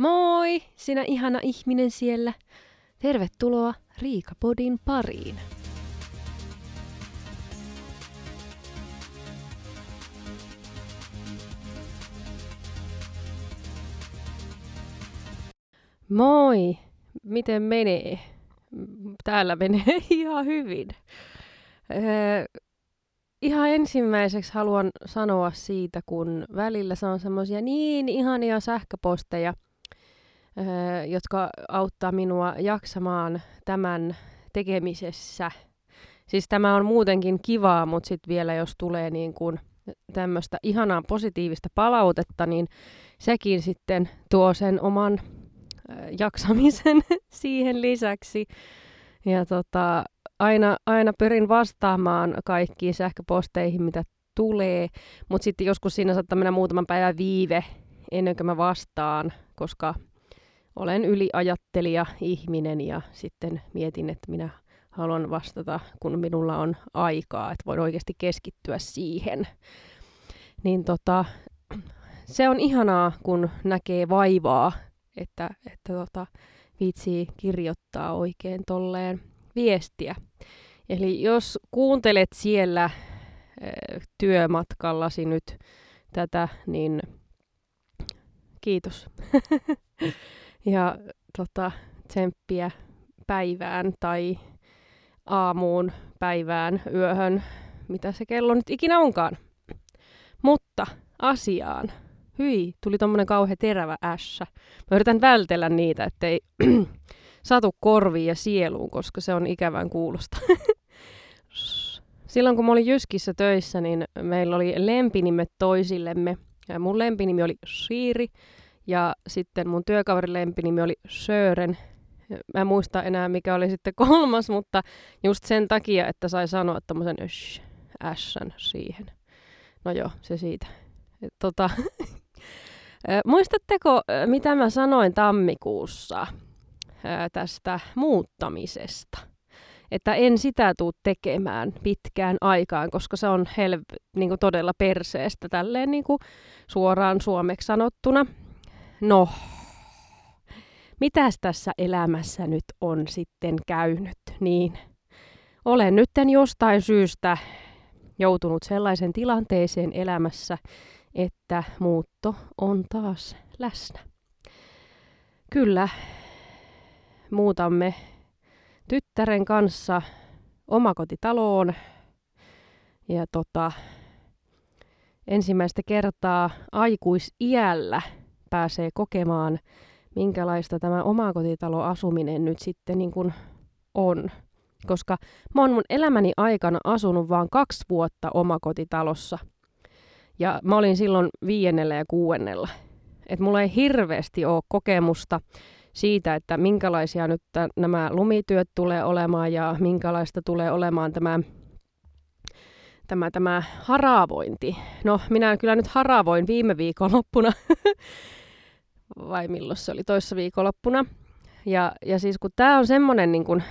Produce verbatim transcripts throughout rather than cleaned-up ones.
Moi, sinä ihana ihminen siellä. Tervetuloa Riikapodin pariin. Moi, miten menee? Täällä menee ihan hyvin. Öö, ihan ensimmäiseksi haluan sanoa siitä, kun välillä saan semmoisia niin ihania sähköposteja, öö, jotka auttaa minua jaksamaan tämän tekemisessä. Siis tämä on muutenkin kivaa, mutta sitten vielä jos tulee niin kuin tämmöistä ihanaa positiivista palautetta, niin sekin sitten tuo sen oman jaksamisen siihen lisäksi. Ja tota, aina, aina pyrin vastaamaan kaikkiin sähköposteihin, mitä tulee, mutta sitten joskus siinä saattaa mennä muutaman päivän viive ennen kuin mä vastaan, koska olen yliajattelija ihminen ja sitten mietin, että minä haluan vastata, kun minulla on aikaa, että voin oikeasti keskittyä siihen. Niin tota, se on ihanaa, kun näkee vaivaa, että, että tota, viitsii kirjoittaa oikein tolleen viestiä. Eli jos kuuntelet siellä ä, työmatkallasi nyt tätä, niin kiitos. Ja tota, tsemppiä päivään tai aamuun, päivään, yöhön, mitä se kello nyt ikinä onkaan. Mutta asiaan. Hyi, tuli tommonen kauhean terävä ässä. Mä yritän vältellä niitä, ettei satu korviin ja sieluun, koska se on ikävän kuulosta. Silloin kun mä olin Jyskissä töissä, niin meillä oli lempinimet toisillemme. Ja mun lempinimi oli Siiri ja sitten mun työkaverin lempinimi oli Sören. Mä en muista enää mikä oli sitten kolmas, mutta just sen takia, että sai sanoa tommosen ässän siihen. No joo, se siitä. Tota... Muistatteko, mitä mä sanoin tammikuussa tästä muuttamisesta? Että en sitä tule tekemään pitkään aikaan, koska se on helv- niinku todella perseestä, tälleen niinku suoraan suomeksi sanottuna. No, mitäs tässä elämässä nyt on sitten käynyt? Niin, olen nytten jostain syystä joutunut sellaisen tilanteeseen elämässä, että muutto on taas läsnä. Kyllä, muutamme tyttären kanssa omakotitaloon ja tota, ensimmäistä kertaa aikuisiällä pääsee kokemaan, minkälaista tämä omakotitaloasuminen nyt sitten niin kuin on. Koska mä oon mun elämäni aikana asunut vaan kaksi vuotta omakotitalossa. Ja mä olin silloin viiennellä ja kuudennella. Et mulla ei hirveästi ole kokemusta siitä, että minkälaisia nyt t- nämä lumityöt tulee olemaan ja minkälaista tulee olemaan tämä, tämä, tämä haravointi. No, minä kyllä nyt haravoin viime viikonloppuna. Vai milloin se oli? Toissa viikonloppuna. Ja, ja siis kun tää on semmonen, niin kun,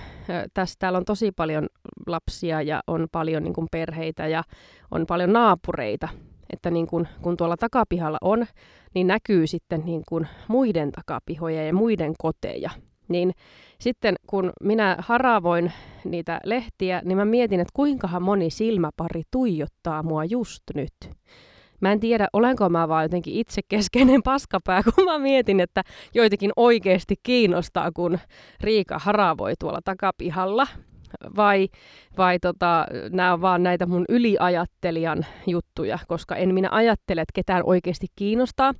tässä täällä on tosi paljon lapsia ja on paljon niin kun perheitä ja on paljon naapureita. Että niin kun, kun tuolla takapihalla on, niin näkyy sitten niin kun muiden takapihoja ja muiden koteja. Niin sitten kun minä haravoin niitä lehtiä, niin mä mietin, että kuinkahan moni silmäpari tuijottaa mua just nyt. Mä en tiedä, olenko mä vaan jotenkin itsekeskeinen paskapää, kun mä mietin, että joitakin oikeasti kiinnostaa, kun Riika haravoi tuolla takapihalla. Vai, vai tota, nämä on vaan näitä mun yliajattelijan juttuja, koska en minä ajattele, että ketään oikeasti kiinnostaa.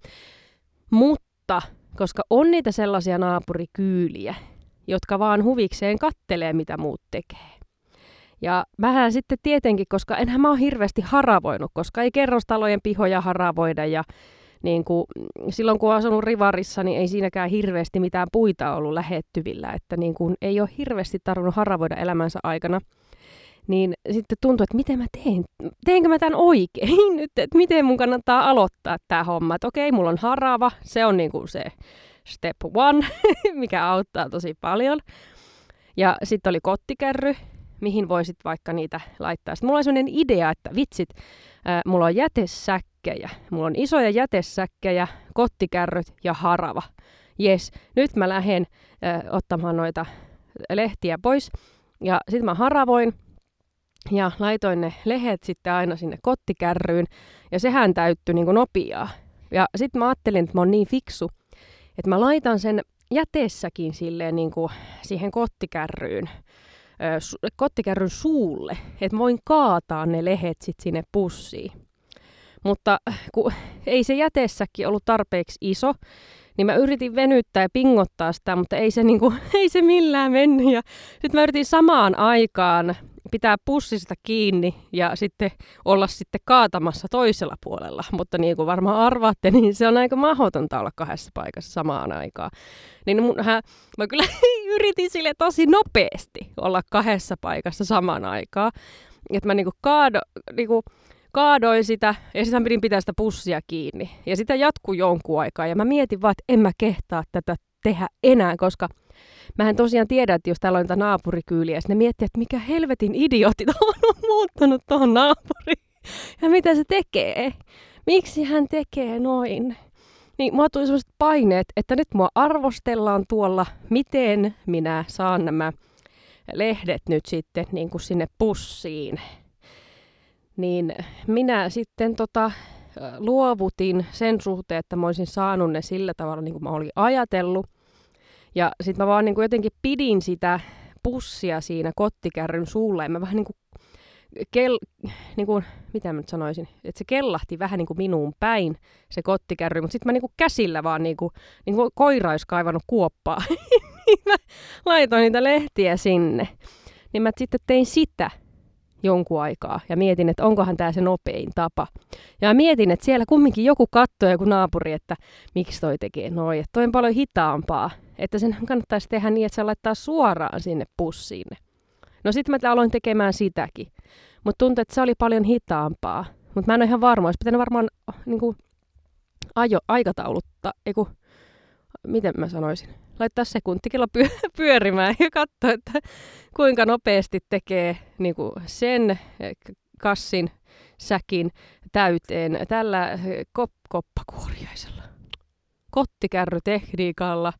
Mutta koska on niitä sellaisia naapurikyyliä, jotka vaan huvikseen kattelee, mitä muut tekee. Ja mähän sitten tietenkin, koska enhän mä oon hirveästi haravoinut, koska ei kerrostalojen pihoja haravoida ja niin kuin, silloin kun on asunut Rivarissa, niin ei siinäkään hirveästi mitään puita ollut lähettyvillä, että niin kuin, ei ole hirveästi tarvinnut haravoida elämänsä aikana. Niin sitten tuntuu, että miten mä teen, teenkö mä tämän oikein nyt, että miten mun kannattaa aloittaa tämä homma. Että okei, mulla on harava, se on niin kuin se step one, mikä auttaa tosi paljon. Ja sitten oli kottikärry, mihin voisit vaikka niitä laittaa. Sitten mulla on sellainen idea, että vitsit, ää, mulla on jätesäkkejä. Mulla on isoja jätesäkkejä, kottikärryt ja harava. jes, nyt mä lähden ö, ottamaan noita lehtiä pois. Ja sitten mä haravoin ja laitoin ne lehet sitten aina sinne kottikärryyn. Ja sehän täyttyi niin kuin nopeaa. Ja sitten mä ajattelin, että mä oon niin fiksu, että mä laitan sen jäteessäkin silleen niin kuin siihen kottikärryyn. kottikärryn suulle, että voin kaataa ne lehet sitten sinne pussiin. Mutta kun ei se jäteessäkin ollut tarpeeksi iso, niin mä yritin venyttää ja pingottaa sitä, mutta ei se, niinku, ei se millään mennyt. Ja sitten mä yritin samaan aikaan pitää pussista kiinni ja sitten olla sitten kaatamassa toisella puolella. Mutta niin kuin varmaan arvaatte, niin se on aika mahdotonta olla kahdessa paikassa samaan aikaan. Niin munhän, mä kyllä yritin sille tosi nopeasti olla kahdessa paikassa samaan aikaan. Että mä niin kuin kaado, niin kuin kaadoin sitä ja sitten pidin pitää sitä pussia kiinni. Ja sitä jatkuu jonkun aikaa ja mä mietin vaan, että en mä kehtaa tätä tehdä enää, koska mähän tosiaan tiedän, että jos täällä on niitä naapurikyyliä, ja sitten ne miettii, että mikä helvetin idiotti on muuttanut tuohon naapuriin. Ja mitä se tekee? Miksi hän tekee noin? Niin mua tuli sellaiset paineet, että nyt mua arvostellaan tuolla, miten minä saan nämä lehdet nyt sitten niin kuin sinne pussiin. Niin minä sitten tota, luovutin sen suhteen, että mä olisin saanut ne sillä tavalla, niin kuin mä olin ajatellut. Ja sit mä vaan niinku jotenkin pidin sitä pussia siinä kottikärryn suulla ja mä vähän niinku, kel, niinku mitä mä nyt sanoisin, että se kellahti vähän niinku minuun päin se kottikärry, mutta sit mä niinku käsillä vaan niinku, niinku koira olisi kaivannut kuoppaa, mä laitoin niitä lehtiä sinne. Niin mä sitten tein sitä jonkun aikaa ja mietin, että onkohan tää se nopein tapa. Ja mietin, että siellä kumminkin joku katsoi, joku naapuri, että miksi toi tekee noin, että toi on paljon hitaampaa. Että sen kannattaisi tehdä niin, että se laittaa suoraan sinne pussiin. No sitten mä aloin tekemään sitäkin. Mutta tuntui, että se oli paljon hitaampaa. Mutta mä en ole ihan varma. Olisi pitänyt varmaan niinku, ajo, aikataulutta. Eiku, miten mä sanoisin? Laittaa sekuntikello pyö- pyörimään ja katsoa, että kuinka nopeasti tekee niinku, sen kassin, säkin täyteen tällä kop- koppakuoriaisella kottikärrytekniikalla.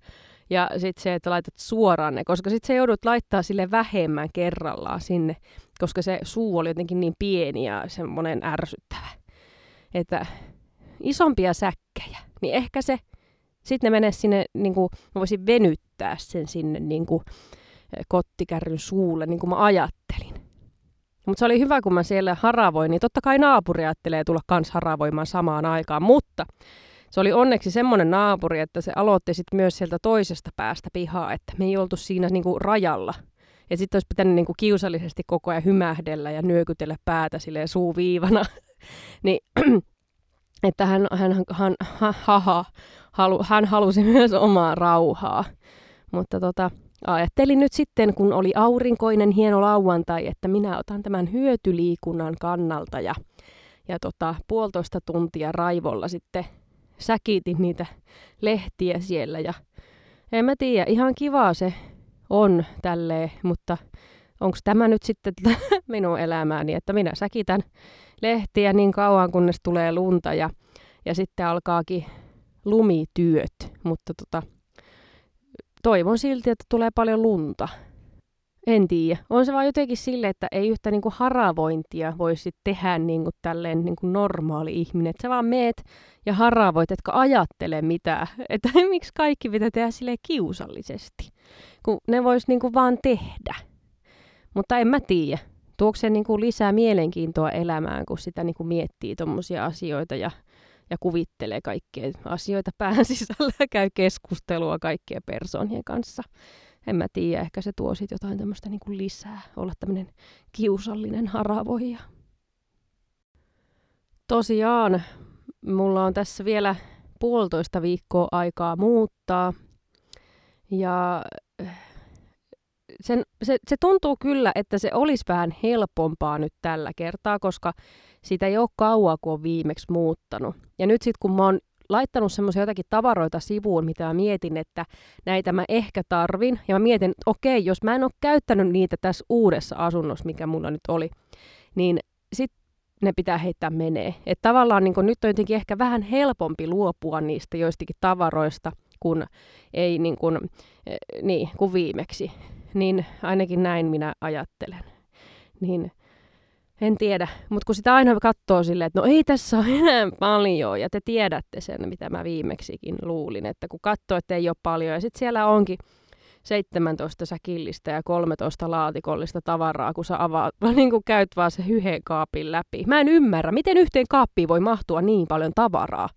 Ja sitten se, että laitat suoraan ne, koska sitten se joudut laittaa sille vähemmän kerrallaan sinne, koska se suu oli jotenkin niin pieni ja semmoinen ärsyttävä. Että isompia säkkejä, niin ehkä se, sitten ne menee sinne, niin kuin mä voisin venyttää sen sinne niin kuin kottikärryn suulle, niin kuin mä ajattelin. Mutta se oli hyvä, kun mä siellä haravoin, niin totta kai naapuri ajattelee tulla kans haravoimaan samaan aikaan, mutta se oli onneksi semmoinen naapuri, että se aloitti sitten myös sieltä toisesta päästä pihaa, että me ei oltu siinä niinku rajalla. Ja sitten olisi pitänyt niinku kiusallisesti koko ajan hymähdellä ja nyökytellä päätä silleen suuviivana. niin, että hän, hän, hän, ha, ha, ha, halu, hän halusi myös omaa rauhaa. Mutta tota, ajattelin nyt sitten, kun oli aurinkoinen hieno lauantai, että minä otan tämän hyötyliikunnan kannalta ja, ja tota, puolitoista tuntia raivolla sitten säkitin niitä lehtiä siellä ja en mä tiedä, ihan kivaa se on tälleen, mutta onko tämä nyt sitten minun elämääni, että minä säkitän lehtiä niin kauan, kunnes tulee lunta ja, ja sitten alkaakin lumityöt, mutta tota, toivon silti, että tulee paljon lunta. En tiedä. On se vaan jotenkin sille, että ei yhtä niinku haravointia voisi tehdä niinku tälleen niinku normaali ihminen. Että sä vaan meet ja haravoit, etkä ajattele mitään. Että miksi kaikki pitää tehdä silleen kiusallisesti, kun ne vois niinku vaan tehdä. Mutta en mä tiedä. Tuoko se niinku lisää mielenkiintoa elämään, kun sitä niinku miettii tommosia asioita ja, ja kuvittelee kaikkea asioita pään sisällä ja käy keskustelua kaikkien persoonien kanssa. En mä tiedä, ehkä se tuo sit jotain tämmöistä niinku lisää, olla tämmöinen kiusallinen haravoija. Tosiaan, mulla on tässä vielä puolitoista viikkoa aikaa muuttaa. Ja sen, se, se tuntuu kyllä, että se olisi vähän helpompaa nyt tällä kertaa, koska siitä ei ole kauaa, kun on viimeksi muuttanut. Ja nyt sit, kun mä oon laittanut semmoisia jotakin tavaroita sivuun, mitä mä mietin, että näitä mä ehkä tarvin. Ja mä mietin, että okei, jos mä en ole käyttänyt niitä tässä uudessa asunnossa, mikä mulla nyt oli, niin sit ne pitää heittää menee. Että tavallaan niin kun nyt on jotenkin ehkä vähän helpompi luopua niistä joistakin tavaroista, kuin, ei niin kuin, niin, kuin viimeksi. Niin ainakin näin minä ajattelen. Niin, en tiedä, mutta kun sitä aina katsoo silleen, että no ei tässä ole enää paljon, ja te tiedätte sen, mitä mä viimeksikin luulin, että kun katsoo, että ei ole paljon, ja sitten siellä onkin seitsemäntoista säkillistä ja kolmetoista laatikollista tavaraa, kun sä avaat, niin kun käyt vaan se yhden kaapin läpi. Mä en ymmärrä, miten yhteen kaappiin voi mahtua niin paljon tavaraa.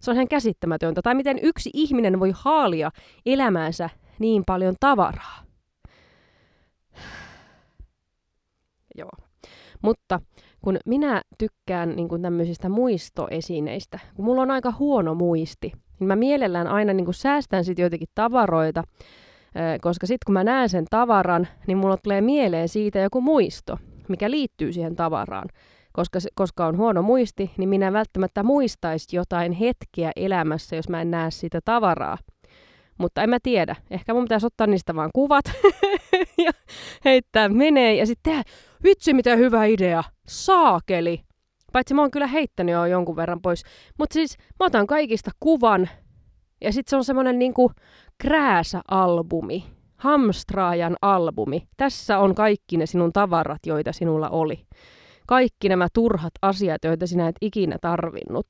Se on ihan käsittämätöntä. Tai miten yksi ihminen voi haalia elämäänsä niin paljon tavaraa. Joo. Mutta kun minä tykkään niin kun tämmöisistä muistoesineistä, kun mulla on aika huono muisti, niin mä mielellään aina niin kun säästän sit joitakin tavaroita, koska sitten kun mä näen sen tavaran, niin mulla tulee mieleen siitä joku muisto, mikä liittyy siihen tavaraan. Koska, koska on huono muisti, niin minä välttämättä muistaisin jotain hetkiä elämässä, jos mä en näe sitä tavaraa. Mutta en mä tiedä. Ehkä mun pitäisi ottaa niistä vaan kuvat ja heittää menee ja sitten tehdä, vitsi mitä hyvä idea, saakeli. Paitsi mä oon kyllä heittänyt jo jonkun verran pois. Mutta siis mä otan kaikista kuvan. Ja sitten se on semmoinen niinku krääsä-albumi, hamstraajan albumi. Tässä on kaikki ne sinun tavarat, joita sinulla oli. Kaikki nämä turhat asiat, joita sinä et ikinä tarvinnut.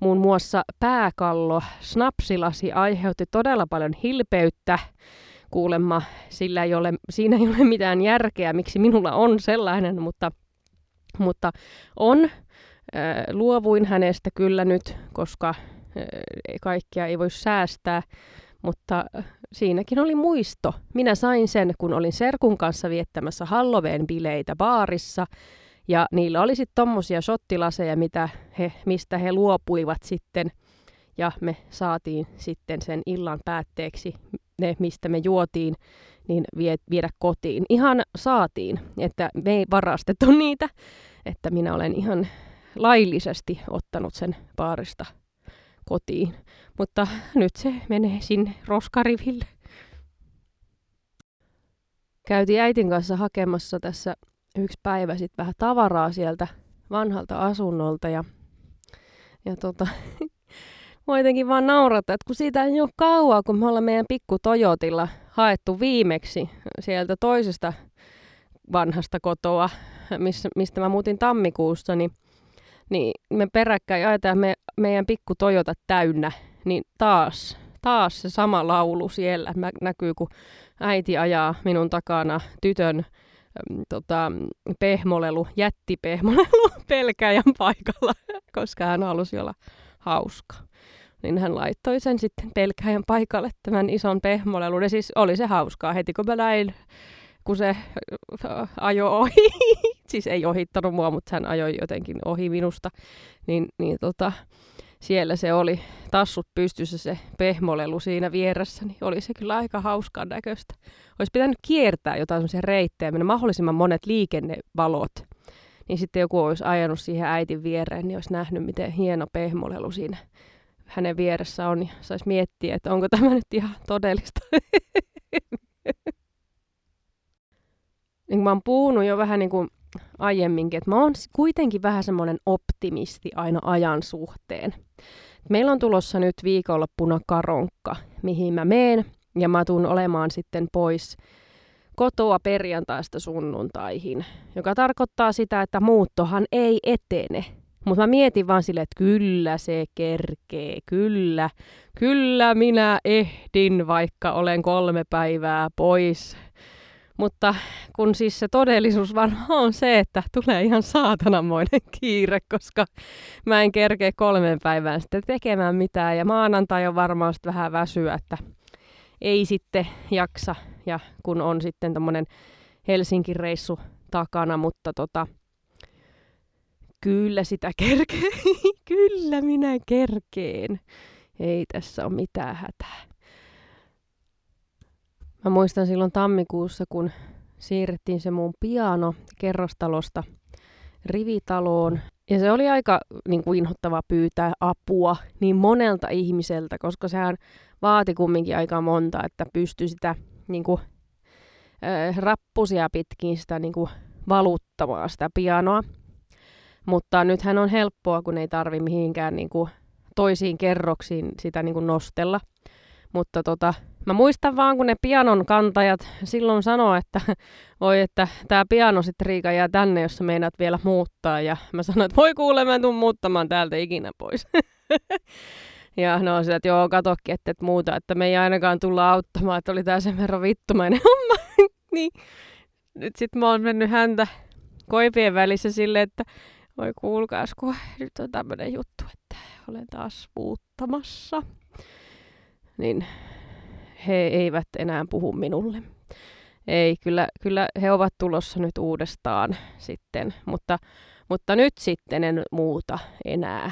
Muun muassa pääkallo, snapsilasi aiheutti todella paljon hilpeyttä. Kuulemma, sillä ei ole, siinä ei ole mitään järkeä, miksi minulla on sellainen, mutta, mutta on. Äh, luovuin hänestä kyllä nyt, koska kaikkia ei voi säästää, mutta siinäkin oli muisto. Minä sain sen, kun olin serkun kanssa viettämässä Halloween-bileitä baarissa, ja niillä oli sitten tommosia shottilaseja, mitä he, mistä he luopuivat sitten, ja me saatiin sitten sen illan päätteeksi ne, mistä me juotiin, niin vie, viedä kotiin. Ihan saatiin, että me ei varastettu niitä, että minä olen ihan laillisesti ottanut sen baarista kotiin. Mutta nyt se menee sinne roskariville. Käytiin äitin kanssa hakemassa tässä yksi päivä sitten vähän tavaraa sieltä vanhalta asunnolta ja, ja tota, voi jotenkin vaan naurata, että kun siitä ei ole kauaa, kun me ollaan meidän pikku Toyotilla haettu viimeksi sieltä toisesta vanhasta kotoa, missä, mistä mä muutin tammikuussa, niin niin me peräkkäin ajetaan me, meidän pikku Toyota täynnä, niin taas, taas se sama laulu siellä mä, näkyy, kun äiti ajaa minun takana tytön äm, tota, pehmolelu, jättipehmolelu pelkäjän paikalla, koska hän halusi olla hauska. Niin hän laittoi sen sitten pelkäjän paikalle tämän ison pehmolelun, ja siis oli se hauskaa heti, kun mä näin, kun se ajoi ohi, siis ei ohittanut mua, mutta hän ajoi jotenkin ohi minusta, niin, niin tota, siellä se oli tassut pystyssä se pehmolelu siinä vieressä, niin oli se kyllä aika hauskan näköistä. Olisi pitänyt kiertää jotain semmoisia reittejä, mennä mahdollisimman monet liikennevalot, niin sitten joku olisi ajanut siihen äitin viereen, niin olisi nähnyt, miten hieno pehmolelu siinä hänen vieressä on, ja saisi miettiä, että onko tämä nyt ihan todellista. Niin mä oon puhunut jo vähän niin kuin aiemminkin, että mä oon kuitenkin vähän semmoinen optimisti aina ajan suhteen. Meillä on tulossa nyt viikonloppuna karonkka, mihin mä meen, ja mä tuun olemaan sitten pois kotoa perjantaista sunnuntaihin, joka tarkoittaa sitä, että muuttohan ei etene. Mutta mä mietin vaan silleen, että kyllä se kerkee, kyllä, kyllä minä ehdin, vaikka olen kolme päivää pois. Mutta kun siis se todellisuus varmaan on se, että tulee ihan saatananmoinen kiire, koska mä en kerkeä kolmen päivään sitten tekemään mitään. Ja maanantai on varmaan sitten vähän väsyä, että ei sitten jaksa, ja kun on sitten tommonen Helsinkin reissu takana, mutta tota, kyllä sitä kerkee, kyllä minä kerkeen. Ei tässä ole mitään hätää. Mä muistan silloin tammikuussa, kun siirrettiin se mun piano kerrostalosta rivitaloon. Ja se oli aika niin kuin inhottavaa pyytää apua niin monelta ihmiseltä, koska sehän vaati kumminkin aika monta, että pystyi sitä niin kuin, äh, rappusia pitkin sitä niin kuin, valuttamaan sitä pianoa. Mutta nythän on helppoa, kun ei tarvi mihinkään niin kuin, toisiin kerroksiin sitä niin kuin nostella. Mutta tota, mä muistan vaan, kun ne pianon kantajat silloin sanoi, että voi, että tää piano sit Riika jää tänne, jos sä meinaat vielä muuttaa. Ja mä sanoin, että voi kuule, mä en tuu muuttamaan täältä ikinä pois. Ja no sillä, että joo, katokin, että et muuta, että me ei ainakaan tulla auttamaan, että oli tää sen verran vittumainen homma. Niin. Nyt sit mä oon mennyt häntä koipien välissä silleen, että voi kuulkaas, kun nyt on tämmönen juttu, että olen taas muuttamassa. Niin he eivät enää puhu minulle. Ei, kyllä, kyllä he ovat tulossa nyt uudestaan sitten, mutta, mutta nyt sitten en muuta enää.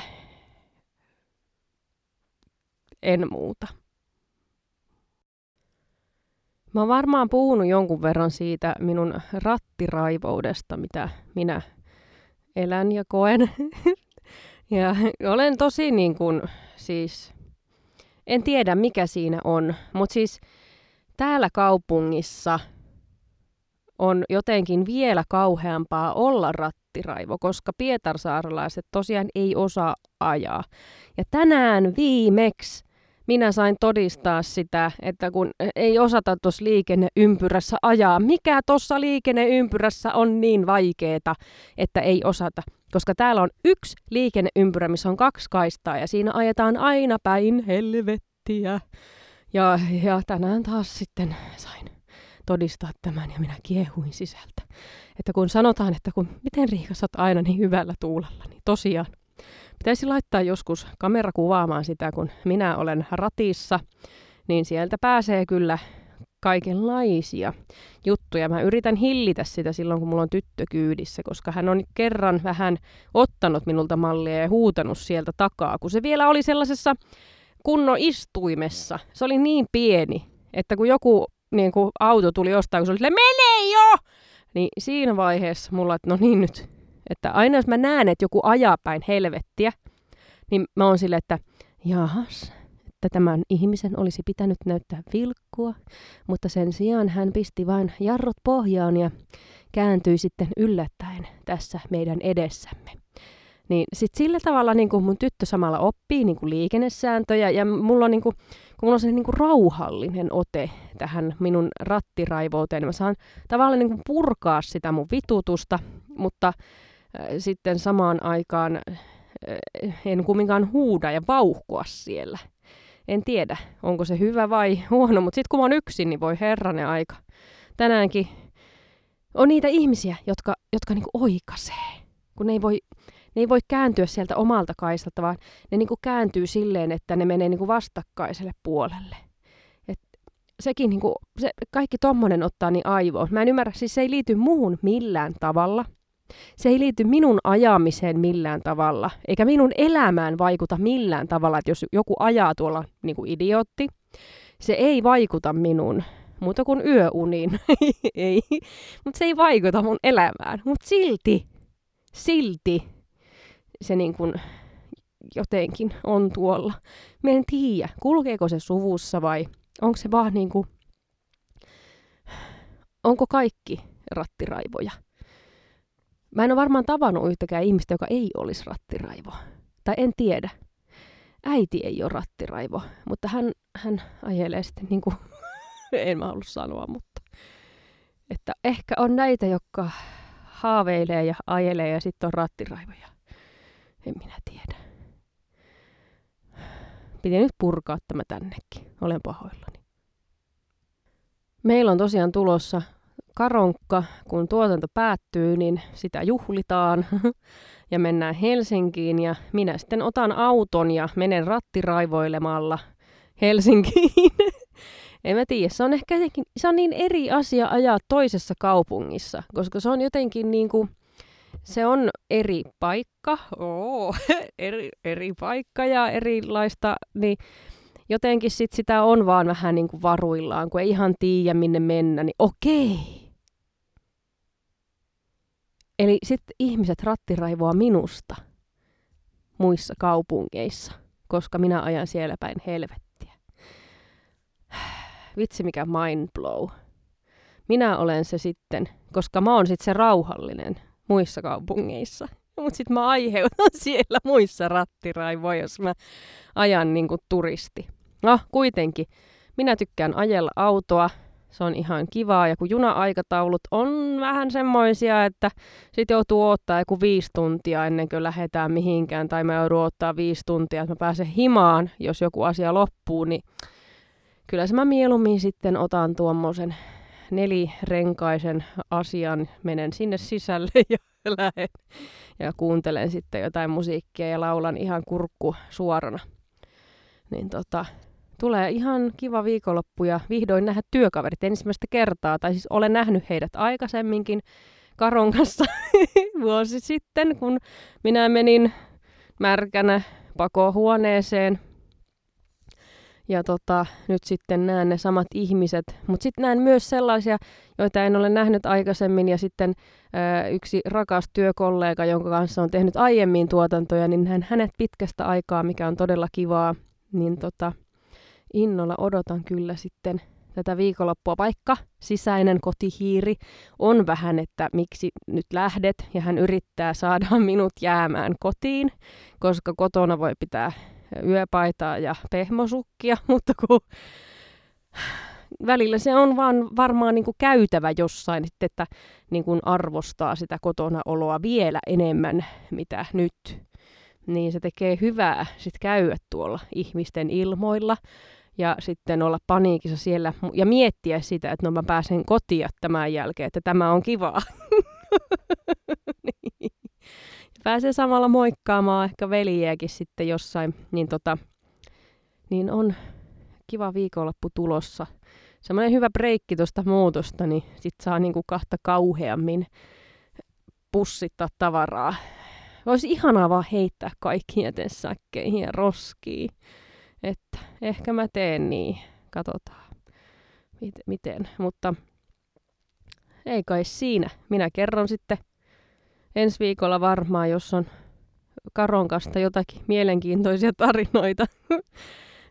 En muuta. Mä oon varmaan puhunut jonkun verran siitä minun rattiraivoudesta, mitä minä elän ja koen. Ja olen tosi niin kuin, siis, en tiedä mikä siinä on, mutta siis täällä kaupungissa on jotenkin vielä kauheampaa olla rattiraivo, koska pietarsaaralaiset tosiaan ei osaa ajaa. Ja tänään viimeksi minä sain todistaa sitä, että kun ei osata tuossa liikenneympyrässä ajaa. Mikä tuossa liikenneympyrässä on niin vaikeeta, että ei osata? Koska täällä on yksi liikenneympyrä, missä on kaksi kaistaa ja siinä ajetaan aina päin helvettiä. Ja, ja tänään taas sitten sain todistaa tämän ja minä kiehuin sisältä. Että kun sanotaan, että kun, miten Riika sä oot aina niin hyvällä tuulella, niin tosiaan. Pitäisi laittaa joskus kamera kuvaamaan sitä, kun minä olen ratissa, niin sieltä pääsee kyllä kaikenlaisia juttuja. Mä yritän hillitä sitä silloin, kun mulla on tyttö kyydissä, koska hän on kerran vähän ottanut minulta mallia ja huutanut sieltä takaa, kun se vielä oli sellaisessa kunnon istuimessa. Se oli niin pieni, että kun joku niin kun auto tuli jostain, kun se oli silleen, mene jo! Niin siinä vaiheessa mulla, että no niin nyt. Että aina jos mä näen, että joku ajaa päin helvettiä, niin mä oon silleen, että jahas, että tämän ihmisen olisi pitänyt näyttää vilkkua, mutta sen sijaan hän pisti vain jarrut pohjaan ja kääntyi sitten yllättäen tässä meidän edessämme. Niin sit sillä tavalla niin kun mun tyttö samalla oppii niin kun liikennesääntöjä ja mulla on, niin kun, kun mulla on se niin kun rauhallinen ote tähän minun rattiraivoteen, niin mä saan tavallaan niin kun purkaa sitä mun vitutusta, mutta sitten samaan aikaan en kumminkaan huuda ja vauhkoa siellä. En tiedä, onko se hyvä vai huono, mutta sitten kun mä oon yksin, niin voi herranen aika. Tänäänkin on niitä ihmisiä, jotka, jotka niinku oikaisee, kun ne ei, voi, ne ei voi kääntyä sieltä omalta kaistalta, vaan ne niinku kääntyy silleen, että ne menee niinku vastakkaiselle puolelle. Sekin niinku, se, kaikki tommonen ottaa niin aivoon. Mä en ymmärrä, siis se ei liity muuhun millään tavalla. Se ei liity minun ajamiseen millään tavalla, eikä minun elämään vaikuta millään tavalla, että jos joku ajaa tuolla niin kuin idiootti, se ei vaikuta minun, muuta kuin yöuniin, ei, mutta se ei vaikuta mun elämään, mutta silti, silti se niin kuin jotenkin on tuolla. Mä en tiedä, kulkeeko se suvussa vai onko se vaan niin kuin, onko kaikki rattiraivoja? Mä en ole varmaan tavannut yhtäkään ihmistä, joka ei olisi rattiraivo. Tai en tiedä. Äiti ei ole rattiraivo, mutta hän, hän ajelee sitten niin kuin, en mä ollut sanoa, mutta että ehkä on näitä, jotka haaveilee ja ajelee ja sitten on rattiraivoja. En minä tiedä. Piti nyt purkaa tämä tännekin. Olen pahoillani. Meillä on tosiaan tulossa Karonkka, kun tuotanto päättyy, niin sitä juhlitaan ja mennään Helsinkiin ja minä sitten otan auton ja menen rattiraivoilemalla Helsinkiin. En mä tiedä, se on ehkä jotenkin, se on niin eri asia ajaa toisessa kaupungissa, koska se on jotenkin niin kuin, se on eri paikka, Oo, eri, eri paikka ja erilaista, niin jotenkin sit sitä on vaan vähän niin kuin varuillaan, kun ei ihan tiedä minne mennä, niin okei. Eli sitten ihmiset rattiraivoa minusta muissa kaupungeissa, koska minä ajan siellä päin helvettiä. Vitsi mikä mindblow. Minä olen se sitten, koska mä oon sit se rauhallinen muissa kaupungeissa. Mutta sitten mä aiheutan siellä muissa rattiraivoa, jos mä ajan niin kuin turisti. No, kuitenkin. Minä tykkään ajella autoa. Se on ihan kivaa. Ja kun juna-aikataulut on vähän semmoisia, että sit joutuu odottaa joku viisi tuntia ennen kuin lähdetään mihinkään. Tai mä joudun odottaa viisi tuntia, että mä pääsen himaan, jos joku asia loppuu. Niin kyllä se mä mieluummin sitten otan tuommoisen nelirenkaisen asian, menen sinne sisälle ja lähden ja kuuntelen sitten jotain musiikkia ja laulan ihan kurkku suorana. Niin tota, tulee ihan kiva viikonloppu ja vihdoin nähdä työkaverit ensimmäistä kertaa. Tai siis olen nähnyt heidät aikaisemminkin Karon kanssa vuosi sitten, kun minä menin märkänä pakohuoneeseen. Ja tota, nyt sitten näen ne samat ihmiset, mutta sitten näen myös sellaisia, joita en ole nähnyt aikaisemmin. Ja sitten ö, yksi rakas työkollega, jonka kanssa on tehnyt aiemmin tuotantoja, niin näen hänet pitkästä aikaa, mikä on todella kivaa. Niin tota, innolla odotan kyllä sitten tätä viikonloppua, vaikka sisäinen kotihiiri on vähän, että miksi nyt lähdet. Ja hän yrittää saada minut jäämään kotiin, koska kotona voi pitää yöpaitaa ja pehmosukkia, mutta kun välillä se on vaan varmaan niin kuin käytävä jossain, että niin kuin arvostaa sitä kotona oloa vielä enemmän, mitä nyt. Niin se tekee hyvää sit käydä tuolla ihmisten ilmoilla ja sitten olla paniikissa siellä ja miettiä sitä, että no mä pääsen kotiin tämän jälkeen, että tämä on kivaa. Niin. Pääsee samalla moikkaamaan ehkä veljiäkin sitten jossain, niin, tota, niin on kiva viikonloppu tulossa. Semmoinen hyvä breikki tuosta muutosta, niin sit saa niinku kahta kauheammin pussittaa tavaraa. Olisi ihanaa vaan heittää kaikki jätesäkkeihin ja roskiin. Että ehkä mä teen niin, katsotaan Mit- miten. Mutta ei kai siinä, minä kerron sitten. Ensi viikolla varmaan, jos on Karon kanssa jotakin mielenkiintoisia tarinoita,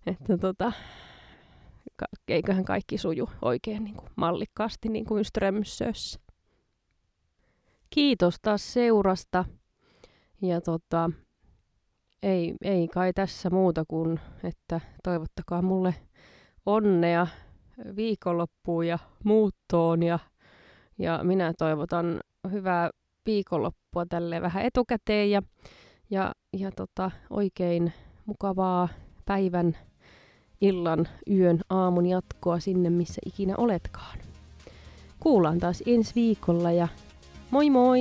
että tota, eiköhän kaikki suju oikein niin kuin mallikkaasti niin kuin Strömsössä. Kiitos taas seurasta ja tota, ei, ei kai tässä muuta kuin, että toivottakaa mulle onnea viikonloppuun ja muuttoon ja, ja minä toivotan hyvää viikonloppua tälleen vähän etukäteen ja, ja, ja tota, oikein mukavaa päivän, illan, yön, aamun jatkoa sinne, missä ikinä oletkaan. Kuullaan taas ensi viikolla ja moi moi!